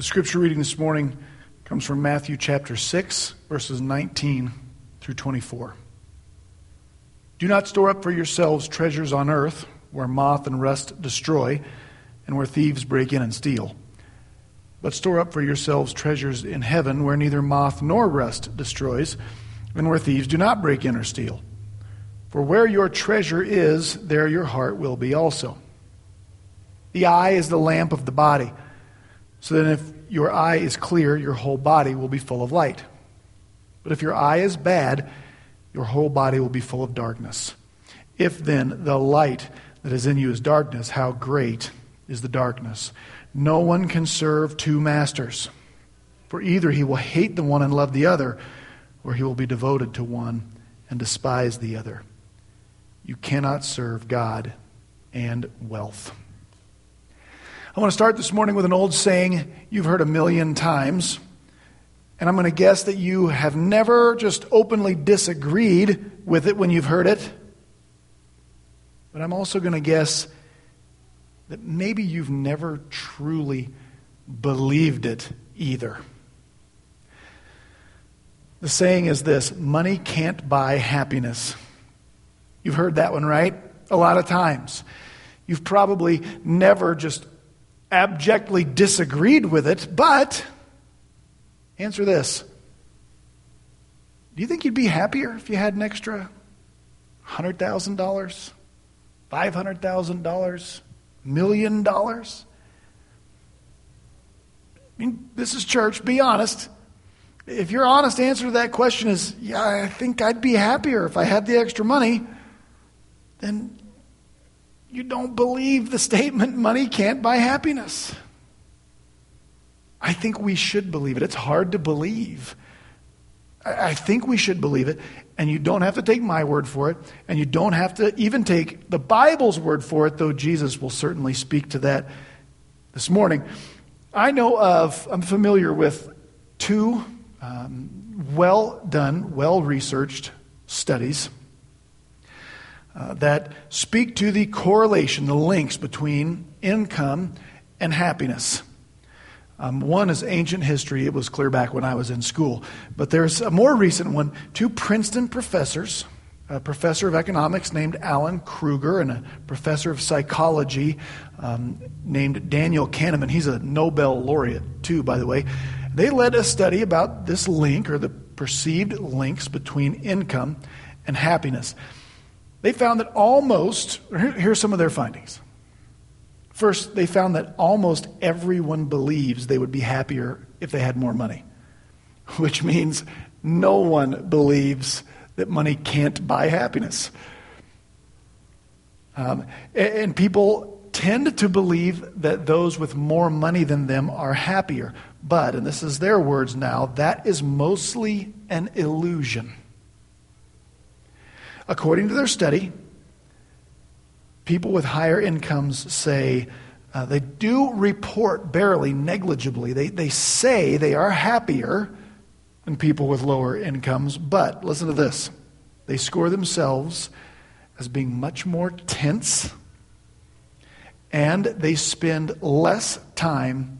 The scripture reading this morning comes from Matthew chapter 6, verses 19 through 24. Do not store up for yourselves treasures on earth, where moth and rust destroy, and where thieves break in and steal. But store up for yourselves treasures in heaven, where neither moth nor rust destroys, and where thieves do not break in or steal. For where your treasure is, there your heart will be also. The eye is the lamp of the body. So then if your eye is clear, your whole body will be full of light. But if your eye is bad, your whole body will be full of darkness. If then the light that is in you is darkness, how great is the darkness? No one can serve two masters, for either he will hate the one and love the other, or he will be devoted to one and despise the other. You cannot serve God and wealth. I want to start this morning with an old saying you've heard 1,000,000 times, and I'm going to guess that you have never just openly disagreed with it when you've heard it, but I'm also going to guess that maybe you've never truly believed it either. The saying is this: money can't buy happiness. You've heard that one, right? A lot of times. You've probably never just abjectly disagreed with it, but answer this. Do you think you'd be happier if you had an extra $100,000, $500,000? $1,000,000? I mean, this is church. Be honest. If your honest answer to that question is, yeah, I think I'd be happier if I had the extra money, then you don't believe the statement, money can't buy happiness. I think we should believe it. It's hard to believe. I think we should believe it, and you don't have to take my word for it, and you don't have to even take the Bible's word for it, though Jesus will certainly speak to that this morning. I'm familiar with two well-done, well-researched studies that speak to the correlation, the links between income and happiness. One is ancient history. It was clear back when I was in school. But there's a more recent one. Two Princeton professors, a professor of economics named Alan Krueger and a professor of psychology named Daniel Kahneman. He's a Nobel laureate too, by the way. They led a study about this link, or the perceived links between income and happiness. They found that here's some of their findings. First, they found that almost everyone believes they would be happier if they had more money, which means no one believes that money can't buy happiness. And people tend to believe that those with more money than them are happier. But, and this is their words now, that is mostly an illusion. According to their study, people with higher incomes say they do report barely, negligibly. They say they are happier than people with lower incomes, but listen to this. They score themselves as being much more tense, and they spend less time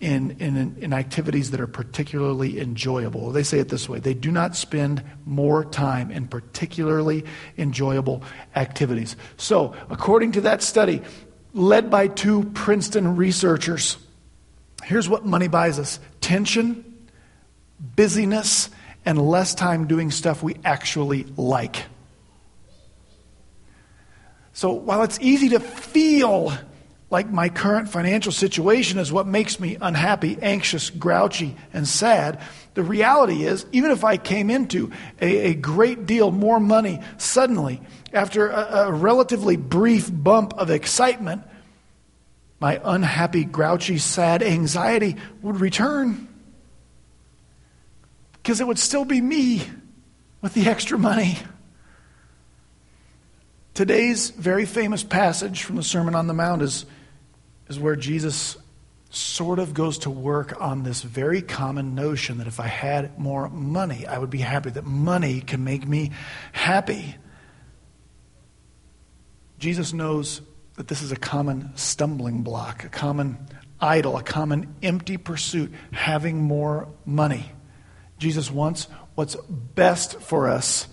in activities that are particularly enjoyable. They say it this way: they do not spend more time in particularly enjoyable activities. So, according to that study, led by two Princeton researchers, here's what money buys us: tension, busyness, and less time doing stuff we actually like. So, while it's easy to feel like my current financial situation is what makes me unhappy, anxious, grouchy, and sad, the reality is, even if I came into a great deal more money suddenly, after a relatively brief bump of excitement, my unhappy, grouchy, sad anxiety would return, because it would still be me with the extra money. Today's very famous passage from the Sermon on the Mount is where Jesus sort of goes to work on this very common notion that if I had more money, I would be happy, that money can make me happy. Jesus knows that this is a common stumbling block, a common idol, a common empty pursuit, having more money. Jesus wants what's best for us,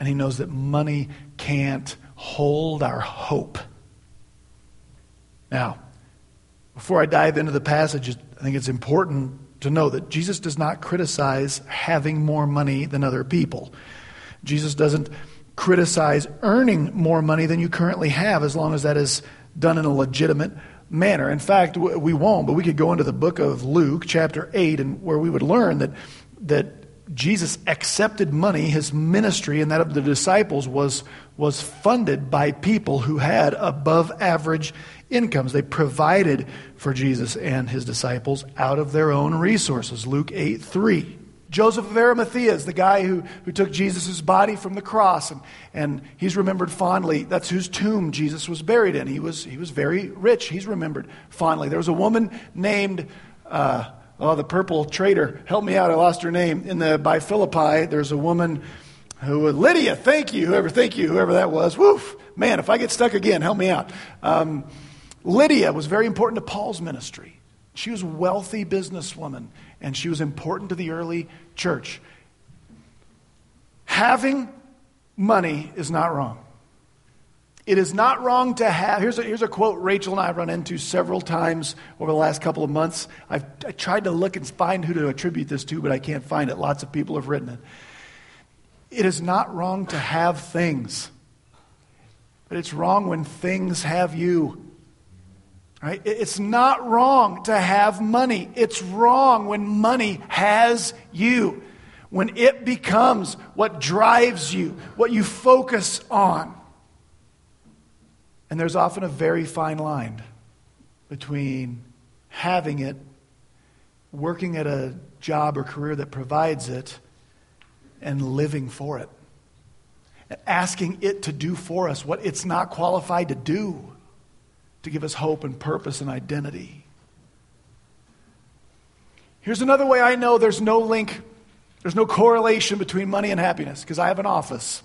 and he knows that money can't hold our hope. Now, before I dive into the passage, I think it's important to know that Jesus does not criticize having more money than other people. Jesus doesn't criticize earning more money than you currently have, as long as that is done in a legitimate manner. In fact, we won't, but we could go into the book of Luke, chapter 8, and where we would learn that Jesus accepted money. His ministry and that of the disciples was funded by people who had above average incomes. They provided for Jesus and his disciples out of their own resources. Luke 8:3. Joseph of Arimathea is the guy who took Jesus' body from the cross, and he's remembered fondly. That's whose tomb Jesus was buried in. He was very rich. He's remembered fondly. There was a woman named the purple traitor. Help me out. I lost her name. By Philippi, there's a woman who, Lydia, thank you, whoever that was. Woof. Man, if I get stuck again, help me out. Lydia was very important to Paul's ministry. She was a wealthy businesswoman, and she was important to the early church. Having money is not wrong. It is not wrong to have. Here's a quote Rachel and I run into several times over the last couple of months. I tried to look and find who to attribute this to, but I can't find it. Lots of people have written it. It is not wrong to have things, but it's wrong when things have you. Right? It's not wrong to have money. It's wrong when money has you, when it becomes what drives you, what you focus on. And there's often a very fine line between having it, working at a job or career that provides it, and living for it, and asking it to do for us what it's not qualified to do, to give us hope and purpose and identity. Here's another way I know there's no link, there's no correlation between money and happiness, because I have an office.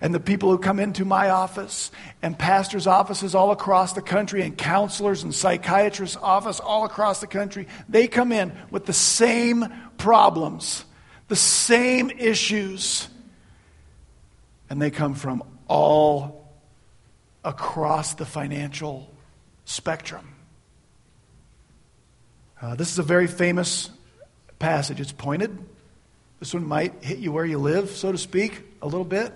And the people who come into my office and pastors' offices all across the country and counselors and psychiatrists' office all across the country, they come in with the same problems, the same issues, and they come from all across the financial spectrum. This is a very famous passage. It's pointed. This one might hit you where you live, so to speak, a little bit.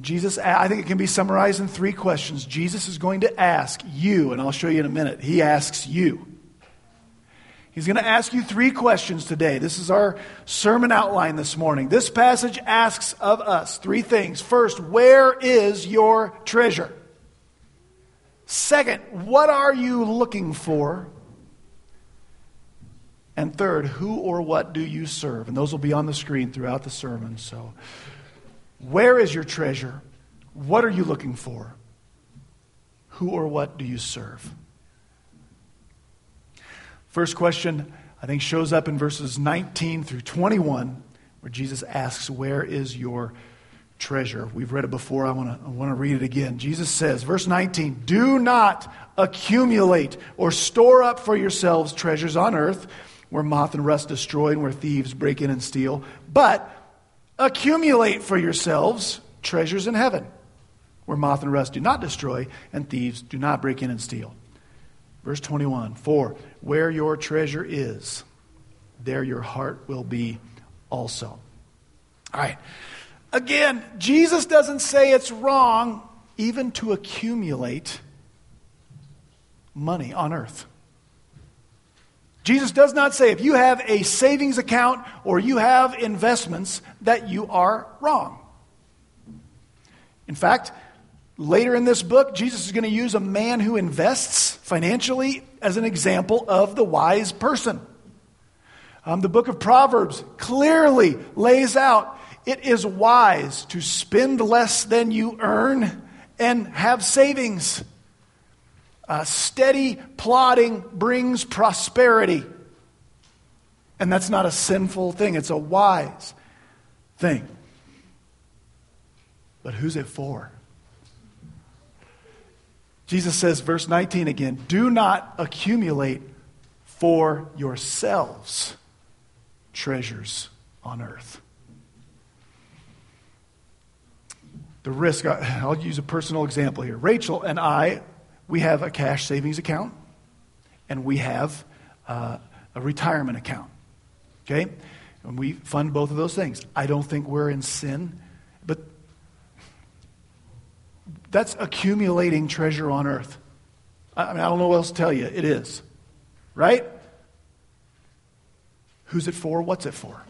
Jesus, I think it can be summarized in three questions. Jesus is going to ask you, and I'll show you in a minute. He asks you. He's going to ask you three questions today. This is our sermon outline this morning. This passage asks of us three things. First, where is your treasure? Second, what are you looking for? And third, who or what do you serve? And those will be on the screen throughout the sermon. So, where is your treasure? What are you looking for? Who or what do you serve? First question, I think, shows up in verses 19 through 21, where Jesus asks, where is your treasure? We've read it before. I want to read it again. Jesus says, verse 19, do not accumulate or store up for yourselves treasures on earth, where moth and rust destroy and where thieves break in and steal, but accumulate for yourselves treasures in heaven, where moth and rust do not destroy and thieves do not break in and steal. Verse 21, for where your treasure is, there your heart will be also. All right. Again, Jesus doesn't say it's wrong even to accumulate money on earth. Jesus does not say if you have a savings account or you have investments that you are wrong. In fact, later in this book, Jesus is going to use a man who invests financially as an example of the wise person. The book of Proverbs clearly lays out it is wise to spend less than you earn and have savings. Steady plodding brings prosperity. And that's not a sinful thing. It's a wise thing. But who's it for? Jesus says, verse 19 again, do not accumulate for yourselves treasures on earth. The risk, I'll use a personal example here. Rachel and I, we have a cash savings account and we have a retirement account, okay? And we fund both of those things. I don't think we're in sin, but that's accumulating treasure on earth. I mean, I don't know what else to tell you. It is, right? Who's it for? What's it for?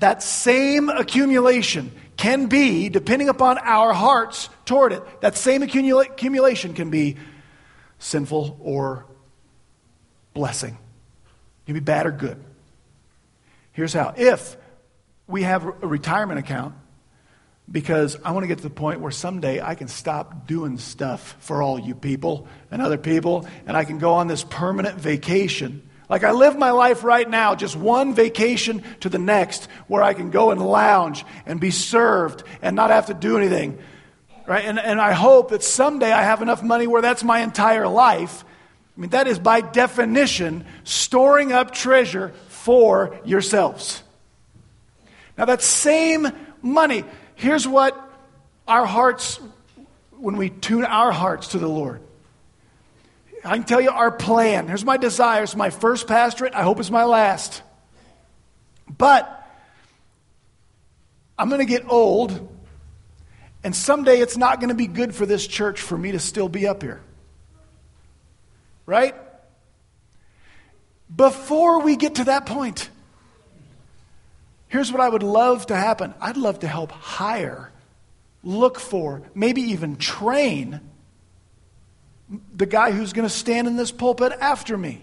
That same accumulation can be, depending upon our hearts toward it, that same accumulation can be sinful or blessing. It can be bad or good. Here's how. If we have a retirement account, because I want to get to the point where someday I can stop doing stuff for all you people and other people, and I can go on this permanent vacation. Like I live my life right now, just one vacation to the next, where I can go and lounge and be served and not have to do anything, right? And I hope that someday I have enough money where that's my entire life. I mean, that is by definition storing up treasure for yourselves. Now that same money, here's what our hearts, when we tune our hearts to the Lord, I can tell you our plan. Here's my desire. It's my first pastorate. I hope it's my last. But I'm going to get old, and someday it's not going to be good for this church for me to still be up here. Right? Before we get to that point, here's what I would love to happen. I'd love to help hire, look for, maybe even train the guy who's going to stand in this pulpit after me.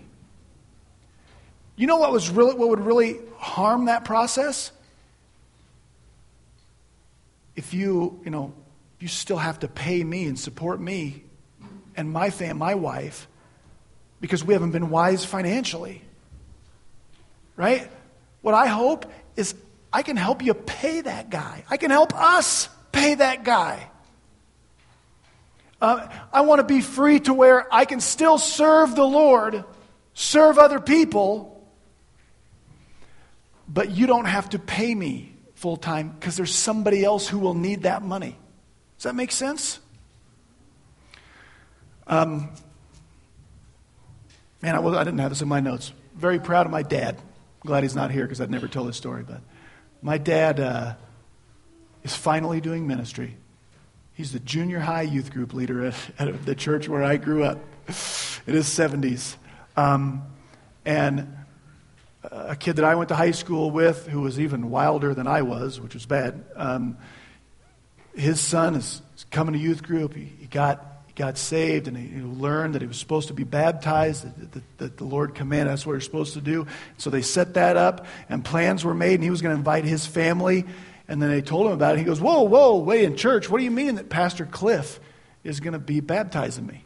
You know what would really harm that process? If you still have to pay me and support me and my wife, because we haven't been wise financially. Right? What I hope is I can help you pay that guy. I can help us pay that guy. I want to be free to where I can still serve the Lord, serve other people, but you don't have to pay me full time because there's somebody else who will need that money. Does that make sense? I didn't have this in my notes. Very proud of my dad. I'm glad he's not here because I'd never told this story, but my dad is finally doing ministry. He's the junior high youth group leader at the church where I grew up in his 70s. And a kid that I went to high school with who was even wilder than I was, which was bad, his son is coming to youth group. He got saved, and he learned that he was supposed to be baptized, that the Lord commanded. That's what you're supposed to do. So they set that up, and plans were made, and he was going to invite his family. And then they told him about it. He goes, whoa, wait, in church, what do you mean that Pastor Cliff is going to be baptizing me?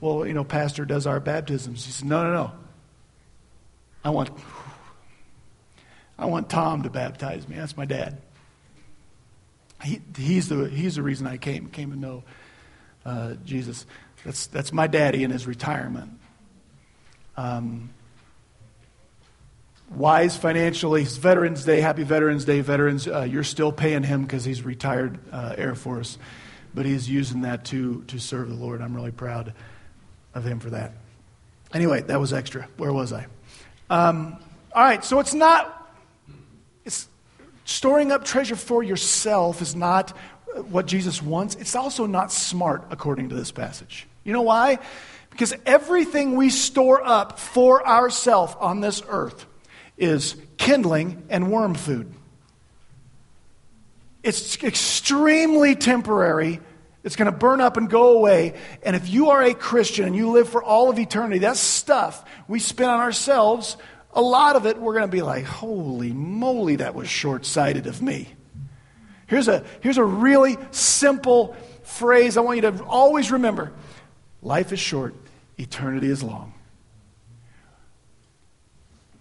Well, Pastor does our baptisms. He said, no. I want Tom to baptize me. That's my dad. He's the reason I came to know Jesus. That's my daddy in his retirement. Wise financially. It's Veterans Day. Happy Veterans Day, veterans. You're still paying him because he's retired Air Force, but he's using that to serve the Lord. I'm really proud of him for that. Anyway, that was extra. Where was I? All right, so it's storing up treasure for yourself is not what Jesus wants. It's also not smart, according to this passage. You know why? Because everything we store up for ourselves on this earth is kindling and worm food. It's extremely temporary. It's going to burn up and go away. And if you are a Christian and you live for all of eternity, that stuff we spend on ourselves, a lot of it we're going to be like, holy moly, that was short-sighted of me. Here's a really simple phrase I want you to always remember. Life is short, eternity is long.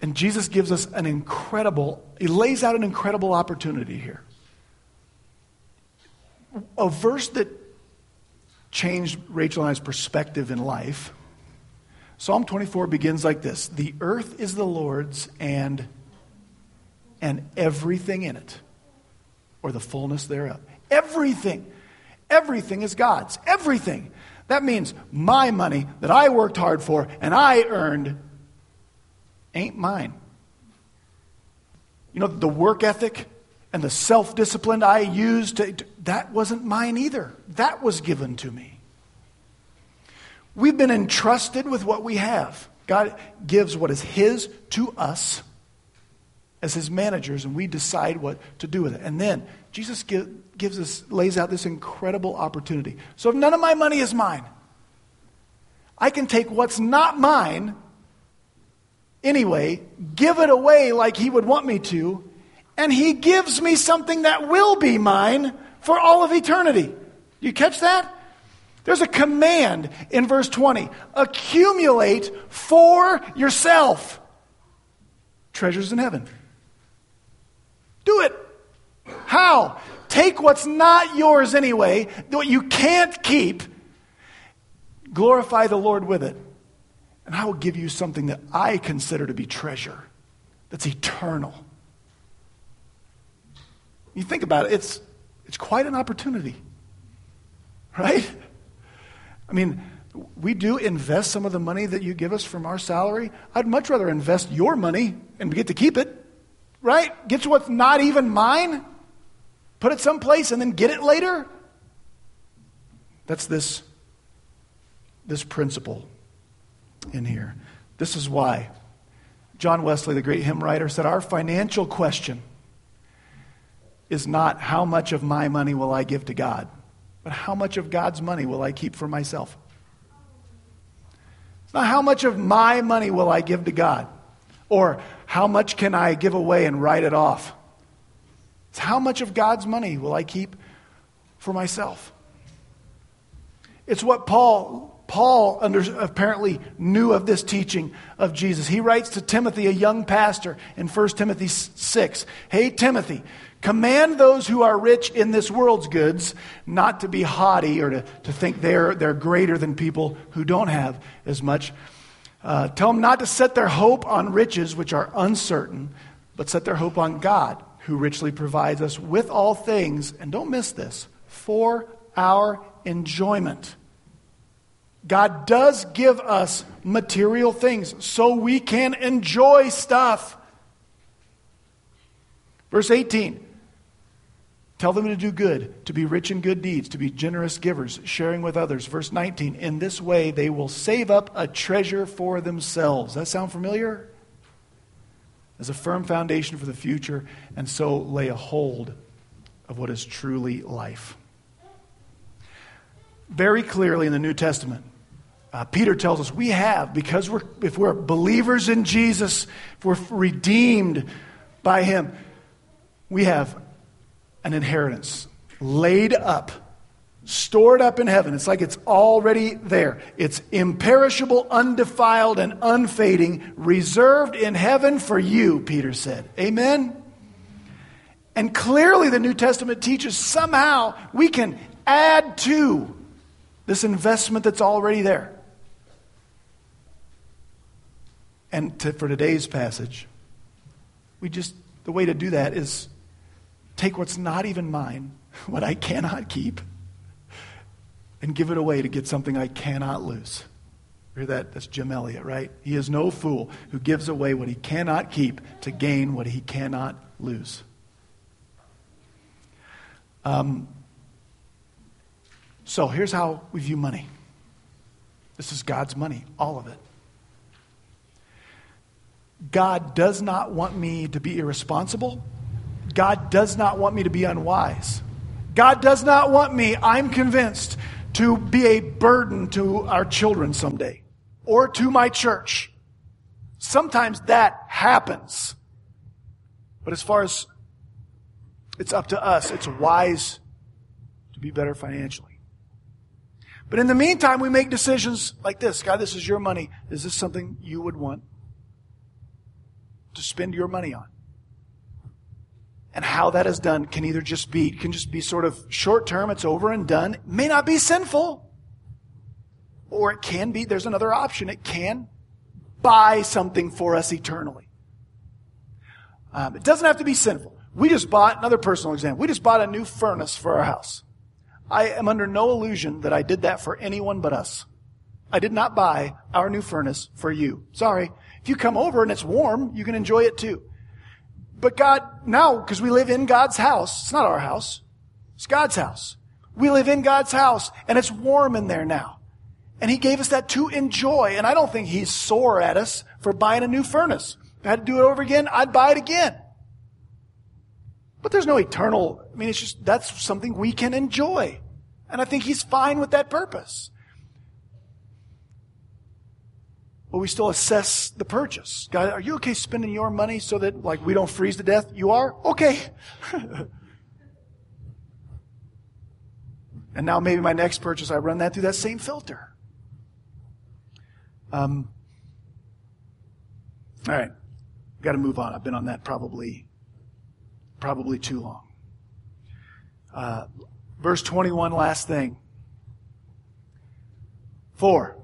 And Jesus gives us he lays out an incredible opportunity here. A verse that changed Rachel and I's perspective in life. Psalm 24 begins like this. The earth is the Lord's and everything in it, or the fullness thereof. Everything. Everything is God's. Everything. That means my money that I worked hard for and I earned ain't mine. You know, the work ethic and the self-discipline I used, that wasn't mine either. That was given to me. We've been entrusted with what we have. God gives what is His to us as His managers, and we decide what to do with it. And then Jesus gives us, lays out this incredible opportunity. So if none of my money is mine, I can take what's not mine anyway, give it away like He would want me to, and He gives me something that will be mine for all of eternity. You catch that? There's a command in verse 20. Accumulate for yourself treasures in heaven. Do it. How? Take what's not yours anyway, what you can't keep. Glorify the Lord with it. And I will give you something that I consider to be treasure that's eternal. You think about it, it's quite an opportunity, right? I mean, we do invest some of the money that you give us from our salary. I'd much rather invest your money and get to keep it, right? Get to what's not even mine, put it someplace, and then get it later. That's this principle in here. This is why John Wesley, the great hymn writer, said our financial question is not how much of my money will I give to God, but how much of God's money will I keep for myself? It's not how much of my money will I give to God, or how much can I give away and write it off? It's how much of God's money will I keep for myself? It's what Paul apparently knew of this teaching of Jesus. He writes to Timothy, a young pastor, in 1 Timothy 6. Hey, Timothy, command those who are rich in this world's goods not to be haughty or to think they're greater than people who don't have as much. Tell them not to set their hope on riches, which are uncertain, but set their hope on God, who richly provides us with all things, and don't miss this, for our enjoyment. God does give us material things so we can enjoy stuff. Verse 18, tell them to do good, to be rich in good deeds, to be generous givers, sharing with others. Verse 19, in this way they will save up a treasure for themselves. Does that sound familiar? As a firm foundation for the future, and so lay a hold of what is truly life. Very clearly in the New Testament, Peter tells us we have, because if we're believers in Jesus, if we're redeemed by Him, we have an inheritance laid up, stored up in heaven. It's like it's already there. It's imperishable, undefiled, and unfading, reserved in heaven for you, Peter said. Amen? And clearly the New Testament teaches somehow we can add to this investment that's already there. And for today's passage, the way to do that is take what's not even mine, what I cannot keep, and give it away to get something I cannot lose. Hear that? That's Jim Elliot, right? He is no fool who gives away what he cannot keep to gain what he cannot lose. So here's how we view money. This is God's money, all of it. God does not want me to be irresponsible. God does not want me to be unwise. God does not want me, I'm convinced, to be a burden to our children someday or to my church. Sometimes that happens. But as far as it's up to us, it's wise to be better financially. But in the meantime, we make decisions like this. God, this is your money. Is this something you would want to spend your money on? And how that is done can just be sort of short term, it's over and done. It may not be sinful. Or it can be, there's another option, it can buy something for us eternally. It doesn't have to be sinful. We just bought, another personal example, we just bought a new furnace for our house. I am under no illusion that I did that for anyone but us. I did not buy our new furnace for you. Sorry. If you come over and it's warm, you can enjoy it too. But God, now, because we live in God's house, it's not our house, it's God's house. We live in God's house, and it's warm in there now. And He gave us that to enjoy, and I don't think He's sore at us for buying a new furnace. If I had to do it over again, I'd buy it again. But there's no eternal, I mean, it's just, that's something we can enjoy. And I think He's fine with that purpose. But we still assess the purchase. God, are you okay spending your money so that, like, we don't freeze to death? You are? Okay. And now maybe my next purchase, I run that through that same filter. All right. Got to move on. I've been on that probably too long. Verse 21, last thing. For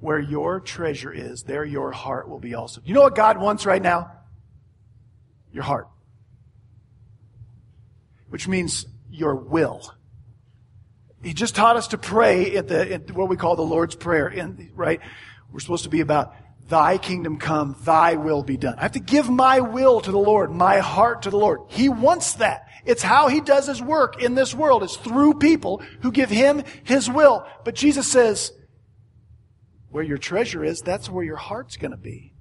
where your treasure is, there your heart will be also. You know what God wants right now? Your heart. Which means your will. He just taught us to pray at what we call the Lord's Prayer, right? We're supposed to be about Thy kingdom come, Thy will be done. I have to give my will to the Lord, my heart to the Lord. He wants that. It's how He does His work in this world. It's through people who give Him His will. But Jesus says, where your treasure is, that's where your heart's going to be.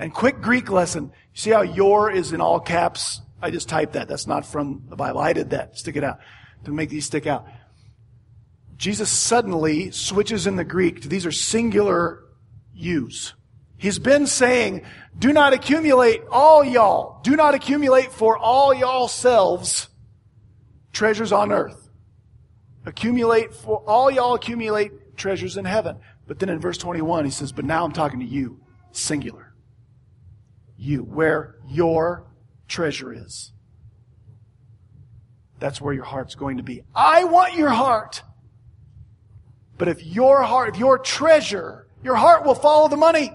And quick Greek lesson. See how your is in all caps? I just typed that. That's not from the Bible. I did that. Stick it out. To make these stick out. Jesus suddenly switches in the Greek to these are singular yous. He's been saying, do not accumulate all y'all. Do not accumulate for all y'all selves treasures on earth. Accumulate for all y'all accumulate treasures in heaven. But then in verse 21, He says, but now I'm talking to you, singular. You, where your treasure is. That's where your heart's going to be. I want your heart. But if your heart, if your treasure, your heart will follow the money.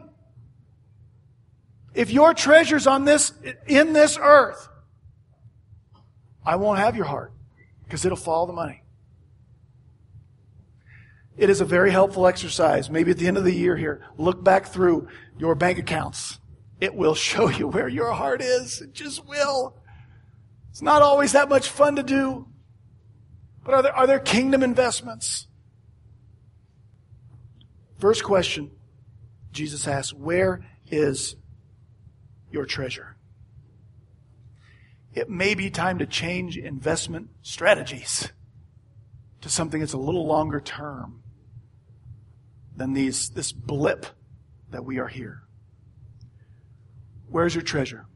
If your treasure's on this, in this earth, I won't have your heart because it'll follow the money. It is a very helpful exercise. Maybe at the end of the year here, look back through your bank accounts. It will show you where your heart is. It just will. It's not always that much fun to do. But are there kingdom investments? First question, Jesus asks, where is your treasure? It may be time to change investment strategies to something that's a little longer term than this blip that we are here. Where's your treasure?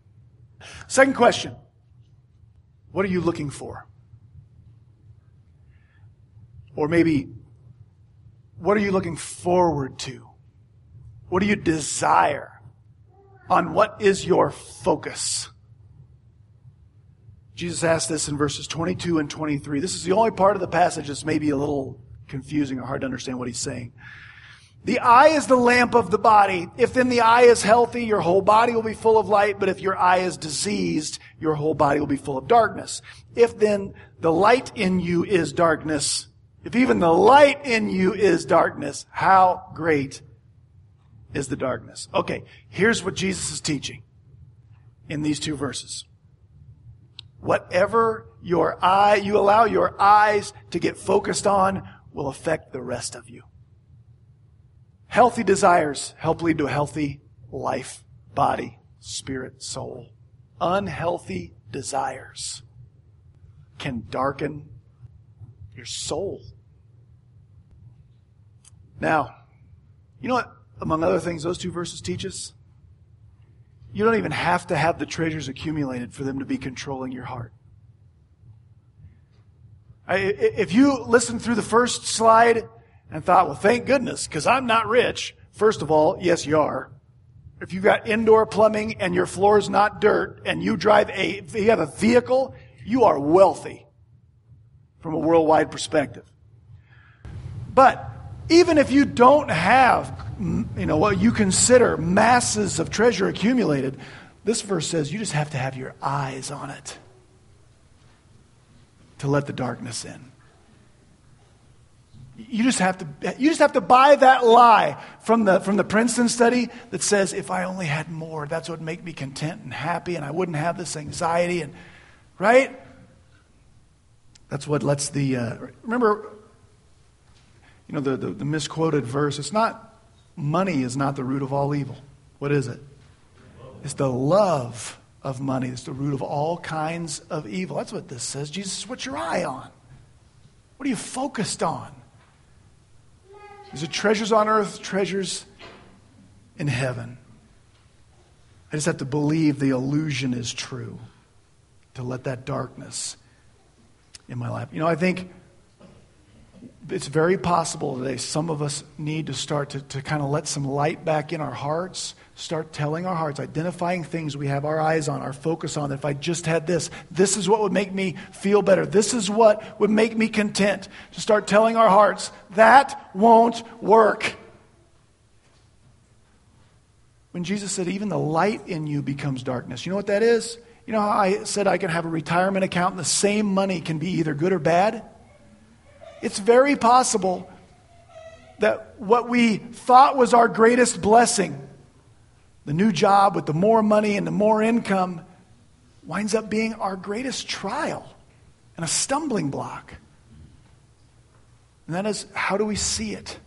Second question. What are you looking for? Or maybe, what are you looking forward to? What do you desire? On what is your focus? Jesus asked this in verses 22 and 23. This is the only part of the passage that's maybe a little confusing or hard to understand what He's saying. The eye is the lamp of the body. If then the eye is healthy, your whole body will be full of light. But if your eye is diseased, your whole body will be full of darkness. If then the light in you is darkness, if even the light in you is darkness, how great is the darkness? Okay, here's what Jesus is teaching in these two verses. Whatever you allow your eyes to get focused on will affect the rest of you. Healthy desires help lead to a healthy life, body, spirit, soul. Unhealthy desires can darken your soul. Now, you know what, among other things, those two verses teach us? You don't even have to have the treasures accumulated for them to be controlling your heart. If you listen through the first slide and thought, well, thank goodness, because I'm not rich. First of all, yes, you are. If you've got indoor plumbing and your floor's not dirt and you have a vehicle, you are wealthy from a worldwide perspective. But even if you don't have, you know, what you consider masses of treasure accumulated, this verse says you just have to have your eyes on it to let the darkness in. You just have to buy that lie from the Princeton study that says, if I only had more, that's what would make me content and happy, and I wouldn't have this anxiety, and right? That's what lets the remember, you know, the misquoted verse. It's not money is not the root of all evil. What is it? It's the love of money. It's the root of all kinds of evil. That's what this says. Jesus, what's your eye on? What are you focused on? There's a treasures on earth, treasures in heaven. I just have to believe the illusion is true to let that darkness in my life. You know, I think it's very possible today some of us need to start to kind of let some light back in our hearts, start telling our hearts, identifying things we have our eyes on, our focus on. If I just had this, this is what would make me feel better. This is what would make me content. To start telling our hearts, that won't work. When Jesus said, even the light in you becomes darkness. You know what that is? You know how I said I can have a retirement account and the same money can be either good or bad? It's very possible that what we thought was our greatest blessing, the new job with the more money and the more income, winds up being our greatest trial and a stumbling block. And that is, how do we see it?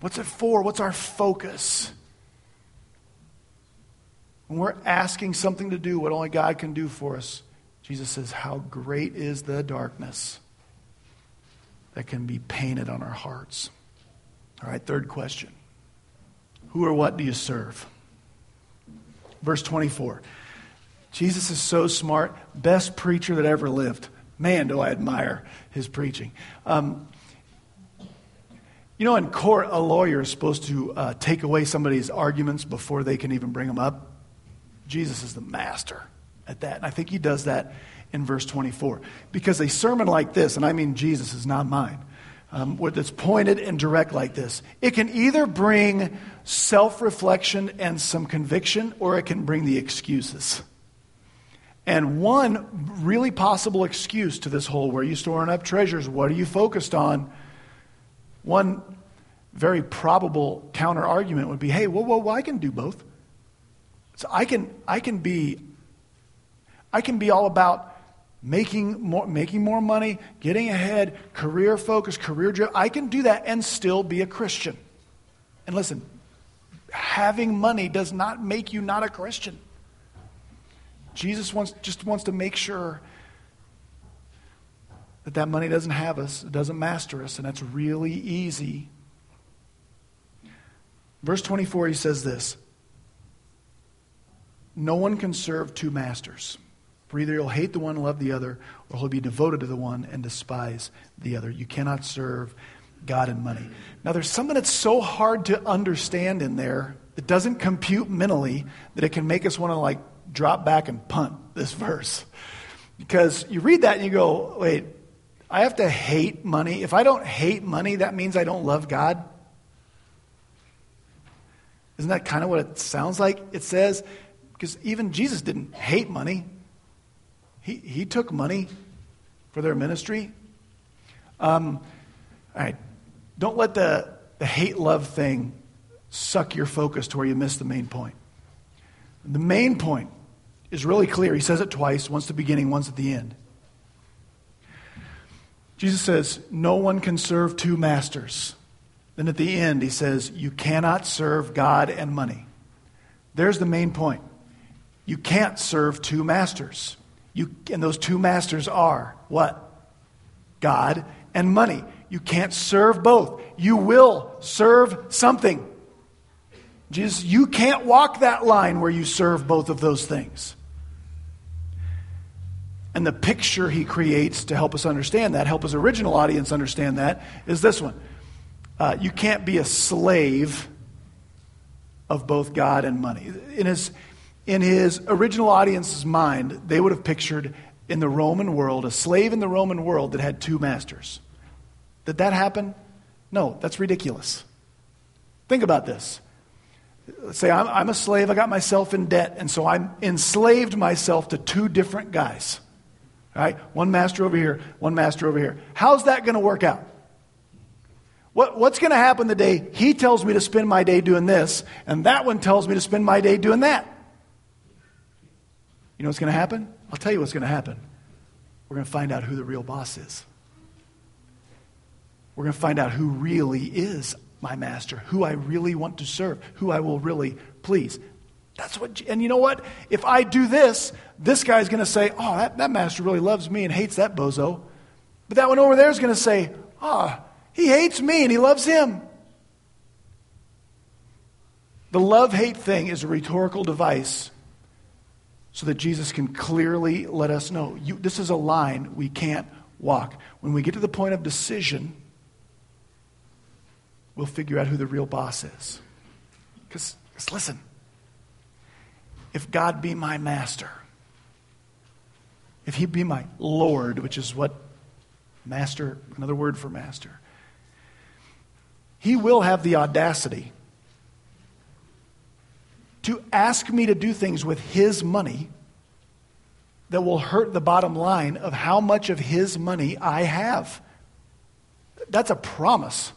What's it for? What's our focus? When we're asking something to do what only God can do for us, Jesus says, how great is the darkness that can be painted on our hearts. All right, third question. Who or what do you serve? Verse 24. Jesus is so smart, best preacher that ever lived. Man, do I admire his preaching. You know, in court, a lawyer is supposed to take away somebody's arguments before they can even bring them up. Jesus is the master at that. And I think he does that in verse 24. Because a sermon like this, and I mean Jesus is not mine, that's pointed and direct like this, it can either bring self-reflection and some conviction, or it can bring the excuses. And one really possible excuse to this whole, where are you storing up treasures? What are you focused on? One very probable counter-argument would be, hey, well, I can do both. So I can be all about making more money, getting ahead, career focus, career driven. I can do that and still be a Christian. And listen, having money does not make you not a Christian. Jesus wants to make sure that money doesn't have us, it doesn't master us, and that's really easy. Verse 24, he says this: no one can serve two masters. For either you'll hate the one and love the other, or he'll be devoted to the one and despise the other. You cannot serve God and money. Now, there's something that's so hard to understand in there that doesn't compute mentally that it can make us want to, like, drop back and punt this verse. Because you read that and you go, wait, I have to hate money? If I don't hate money, that means I don't love God? Isn't that kind of what it sounds like? It says, because even Jesus didn't hate money. He took money for their ministry. All right, don't let the hate-love thing suck your focus to where you miss the main point. The main point is really clear. He says it twice, once at the beginning, once at the end. Jesus says, no one can serve two masters. Then at the end, he says, you cannot serve God and money. There's the main point. You can't serve two masters. And those two masters are what? God and money. You can't serve both. You will serve something. Jesus, you can't walk that line where you serve both of those things. And the picture he creates to help us understand that, help his original audience understand that, is this one. You can't be a slave of both God and money. In his original audience's mind, they would have pictured in the Roman world, a slave in the Roman world that had two masters. Did that happen? No, that's ridiculous. Think about this. Say, I'm a slave, I got myself in debt, and so I'm enslaved myself to two different guys. All right? One master over here, one master over here. How's that going to work out? What's going to happen the day he tells me to spend my day doing this, and that one tells me to spend my day doing that? You know what's going to happen? I'll tell you what's going to happen. We're going to find out who the real boss is. We're going to find out who really is my master, who I really want to serve, who I will really please. That's what. And you know what? If I do this, this guy's going to say, oh, that master really loves me and hates that bozo. But that one over there is going to say, ah, he hates me and he loves him. The love-hate thing is a rhetorical device so that Jesus can clearly let us know, this is a line we can't walk. When we get to the point of decision, we'll figure out who the real boss is. Because listen, if God be my master, if he be my Lord, which is what master, another word for master, he will have the audacity to ask me to do things with his money that will hurt the bottom line of how much of his money I have. That's a promise.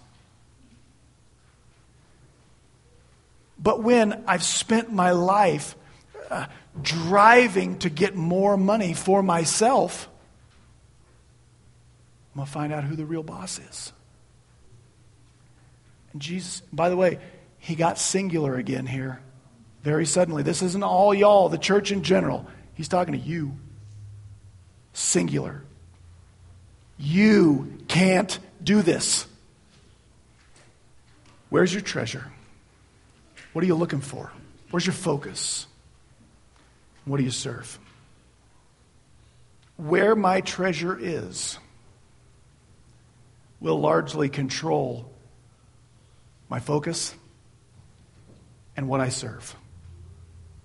But when I've spent my life driving to get more money for myself, I'm going to find out who the real boss is. And Jesus, by the way, he got singular again here very suddenly. This isn't all y'all, the church in general. He's talking to you. Singular. You can't do this. Where's your treasure? What are you looking for? Where's your focus? What do you serve? Where my treasure is will largely control my focus and what I serve.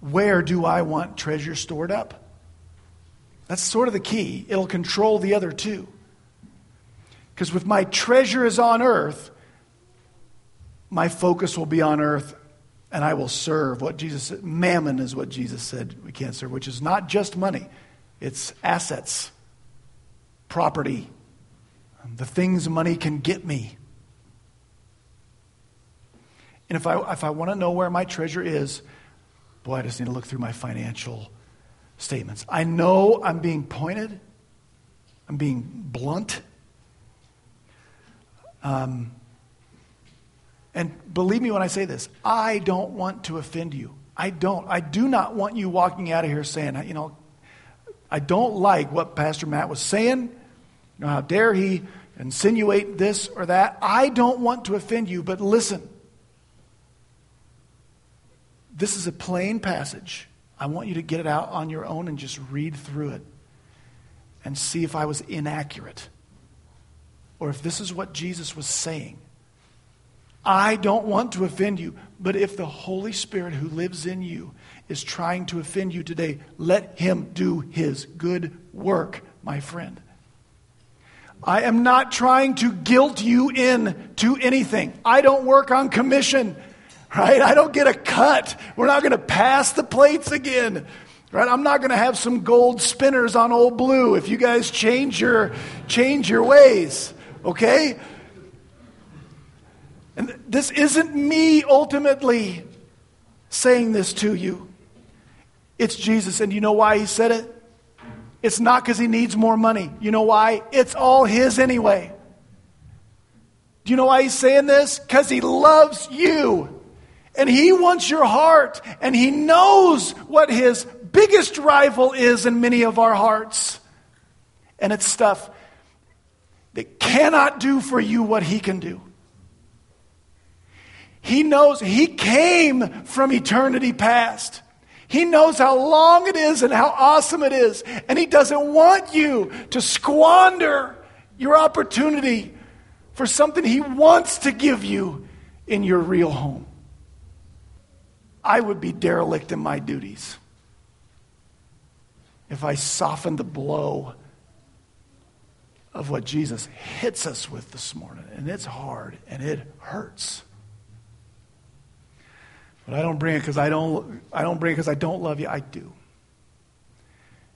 Where do I want treasure stored up? That's sort of the key. It'll control the other two. Because if my treasure is on earth, my focus will be on earth. And I will serve what Jesus said. Mammon is what Jesus said we can't serve, which is not just money. It's assets, property, the things money can get me. And if I want to know where my treasure is, boy, I just need to look through my financial statements. I know I'm being pointed. I'm being blunt. And believe me when I say this, I don't want to offend you. I do not want you walking out of here saying, you know, I don't like what Pastor Matt was saying. You know, how dare he insinuate this or that? I don't want to offend you, but listen. This is a plain passage. I want you to get it out on your own and just read through it and see if I was inaccurate or if this is what Jesus was saying. I don't want to offend you, but if the Holy Spirit who lives in you is trying to offend you today, let him do his good work, my friend. I am not trying to guilt you into anything. I don't work on commission, right? I don't get a cut. We're not going to pass the plates again, right? I'm not going to have some gold spinners on Old Blue if you guys change your ways, okay? And this isn't me ultimately saying this to you. It's Jesus. And you know why he said it? It's not because he needs more money. You know why? It's all his anyway. Do you know why he's saying this? Because he loves you. And he wants your heart. And he knows what his biggest rival is in many of our hearts. And it's stuff that cannot do for you what he can do. He knows he came from eternity past. He knows how long it is and how awesome it is. And he doesn't want you to squander your opportunity for something he wants to give you in your real home. I would be derelict in my duties if I softened the blow of what Jesus hits us with this morning. And it's hard and it hurts. But I don't bring it because I don't love you. I do.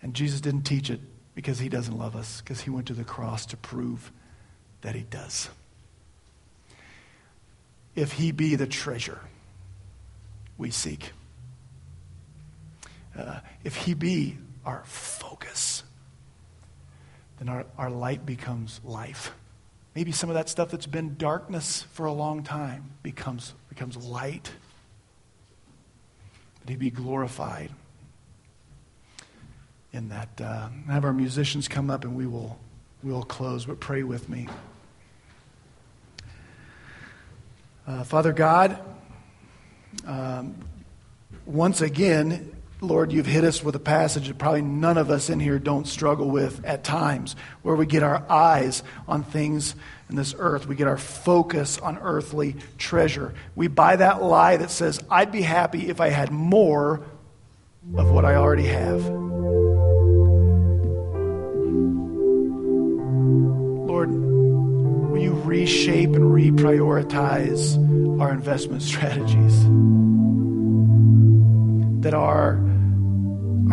And Jesus didn't teach it because he doesn't love us, because he went to the cross to prove that he does. If he be the treasure we seek, if he be our focus, then our light becomes life. Maybe some of that stuff that's been darkness for a long time becomes light. That he be glorified in that. Have our musicians come up and we will close, but pray with me. Father God, once again, Lord, you've hit us with a passage that probably none of us in here don't struggle with at times, where we get our eyes on things in this earth. We get our focus on earthly treasure. We buy that lie that says, I'd be happy if I had more of what I already have. Lord, will you reshape and reprioritize our investment strategies, that our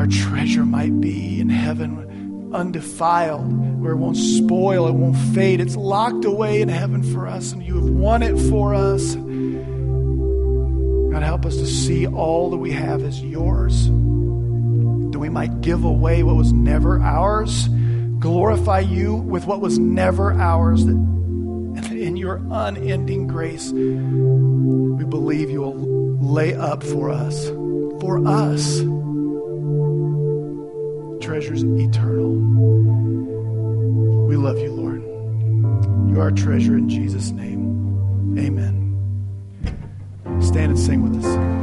treasure might be in heaven, undefiled, where it won't spoil, it won't fade. It's locked away in heaven for us, and you have won it for us. God, help us to see all that we have as yours, that we might give away what was never ours, glorify you with what was never ours, that in your unending grace, we believe you will lay up for us, treasures eternal. We love you, Lord. You are our treasure in Jesus' name. Amen. Stand and sing with us.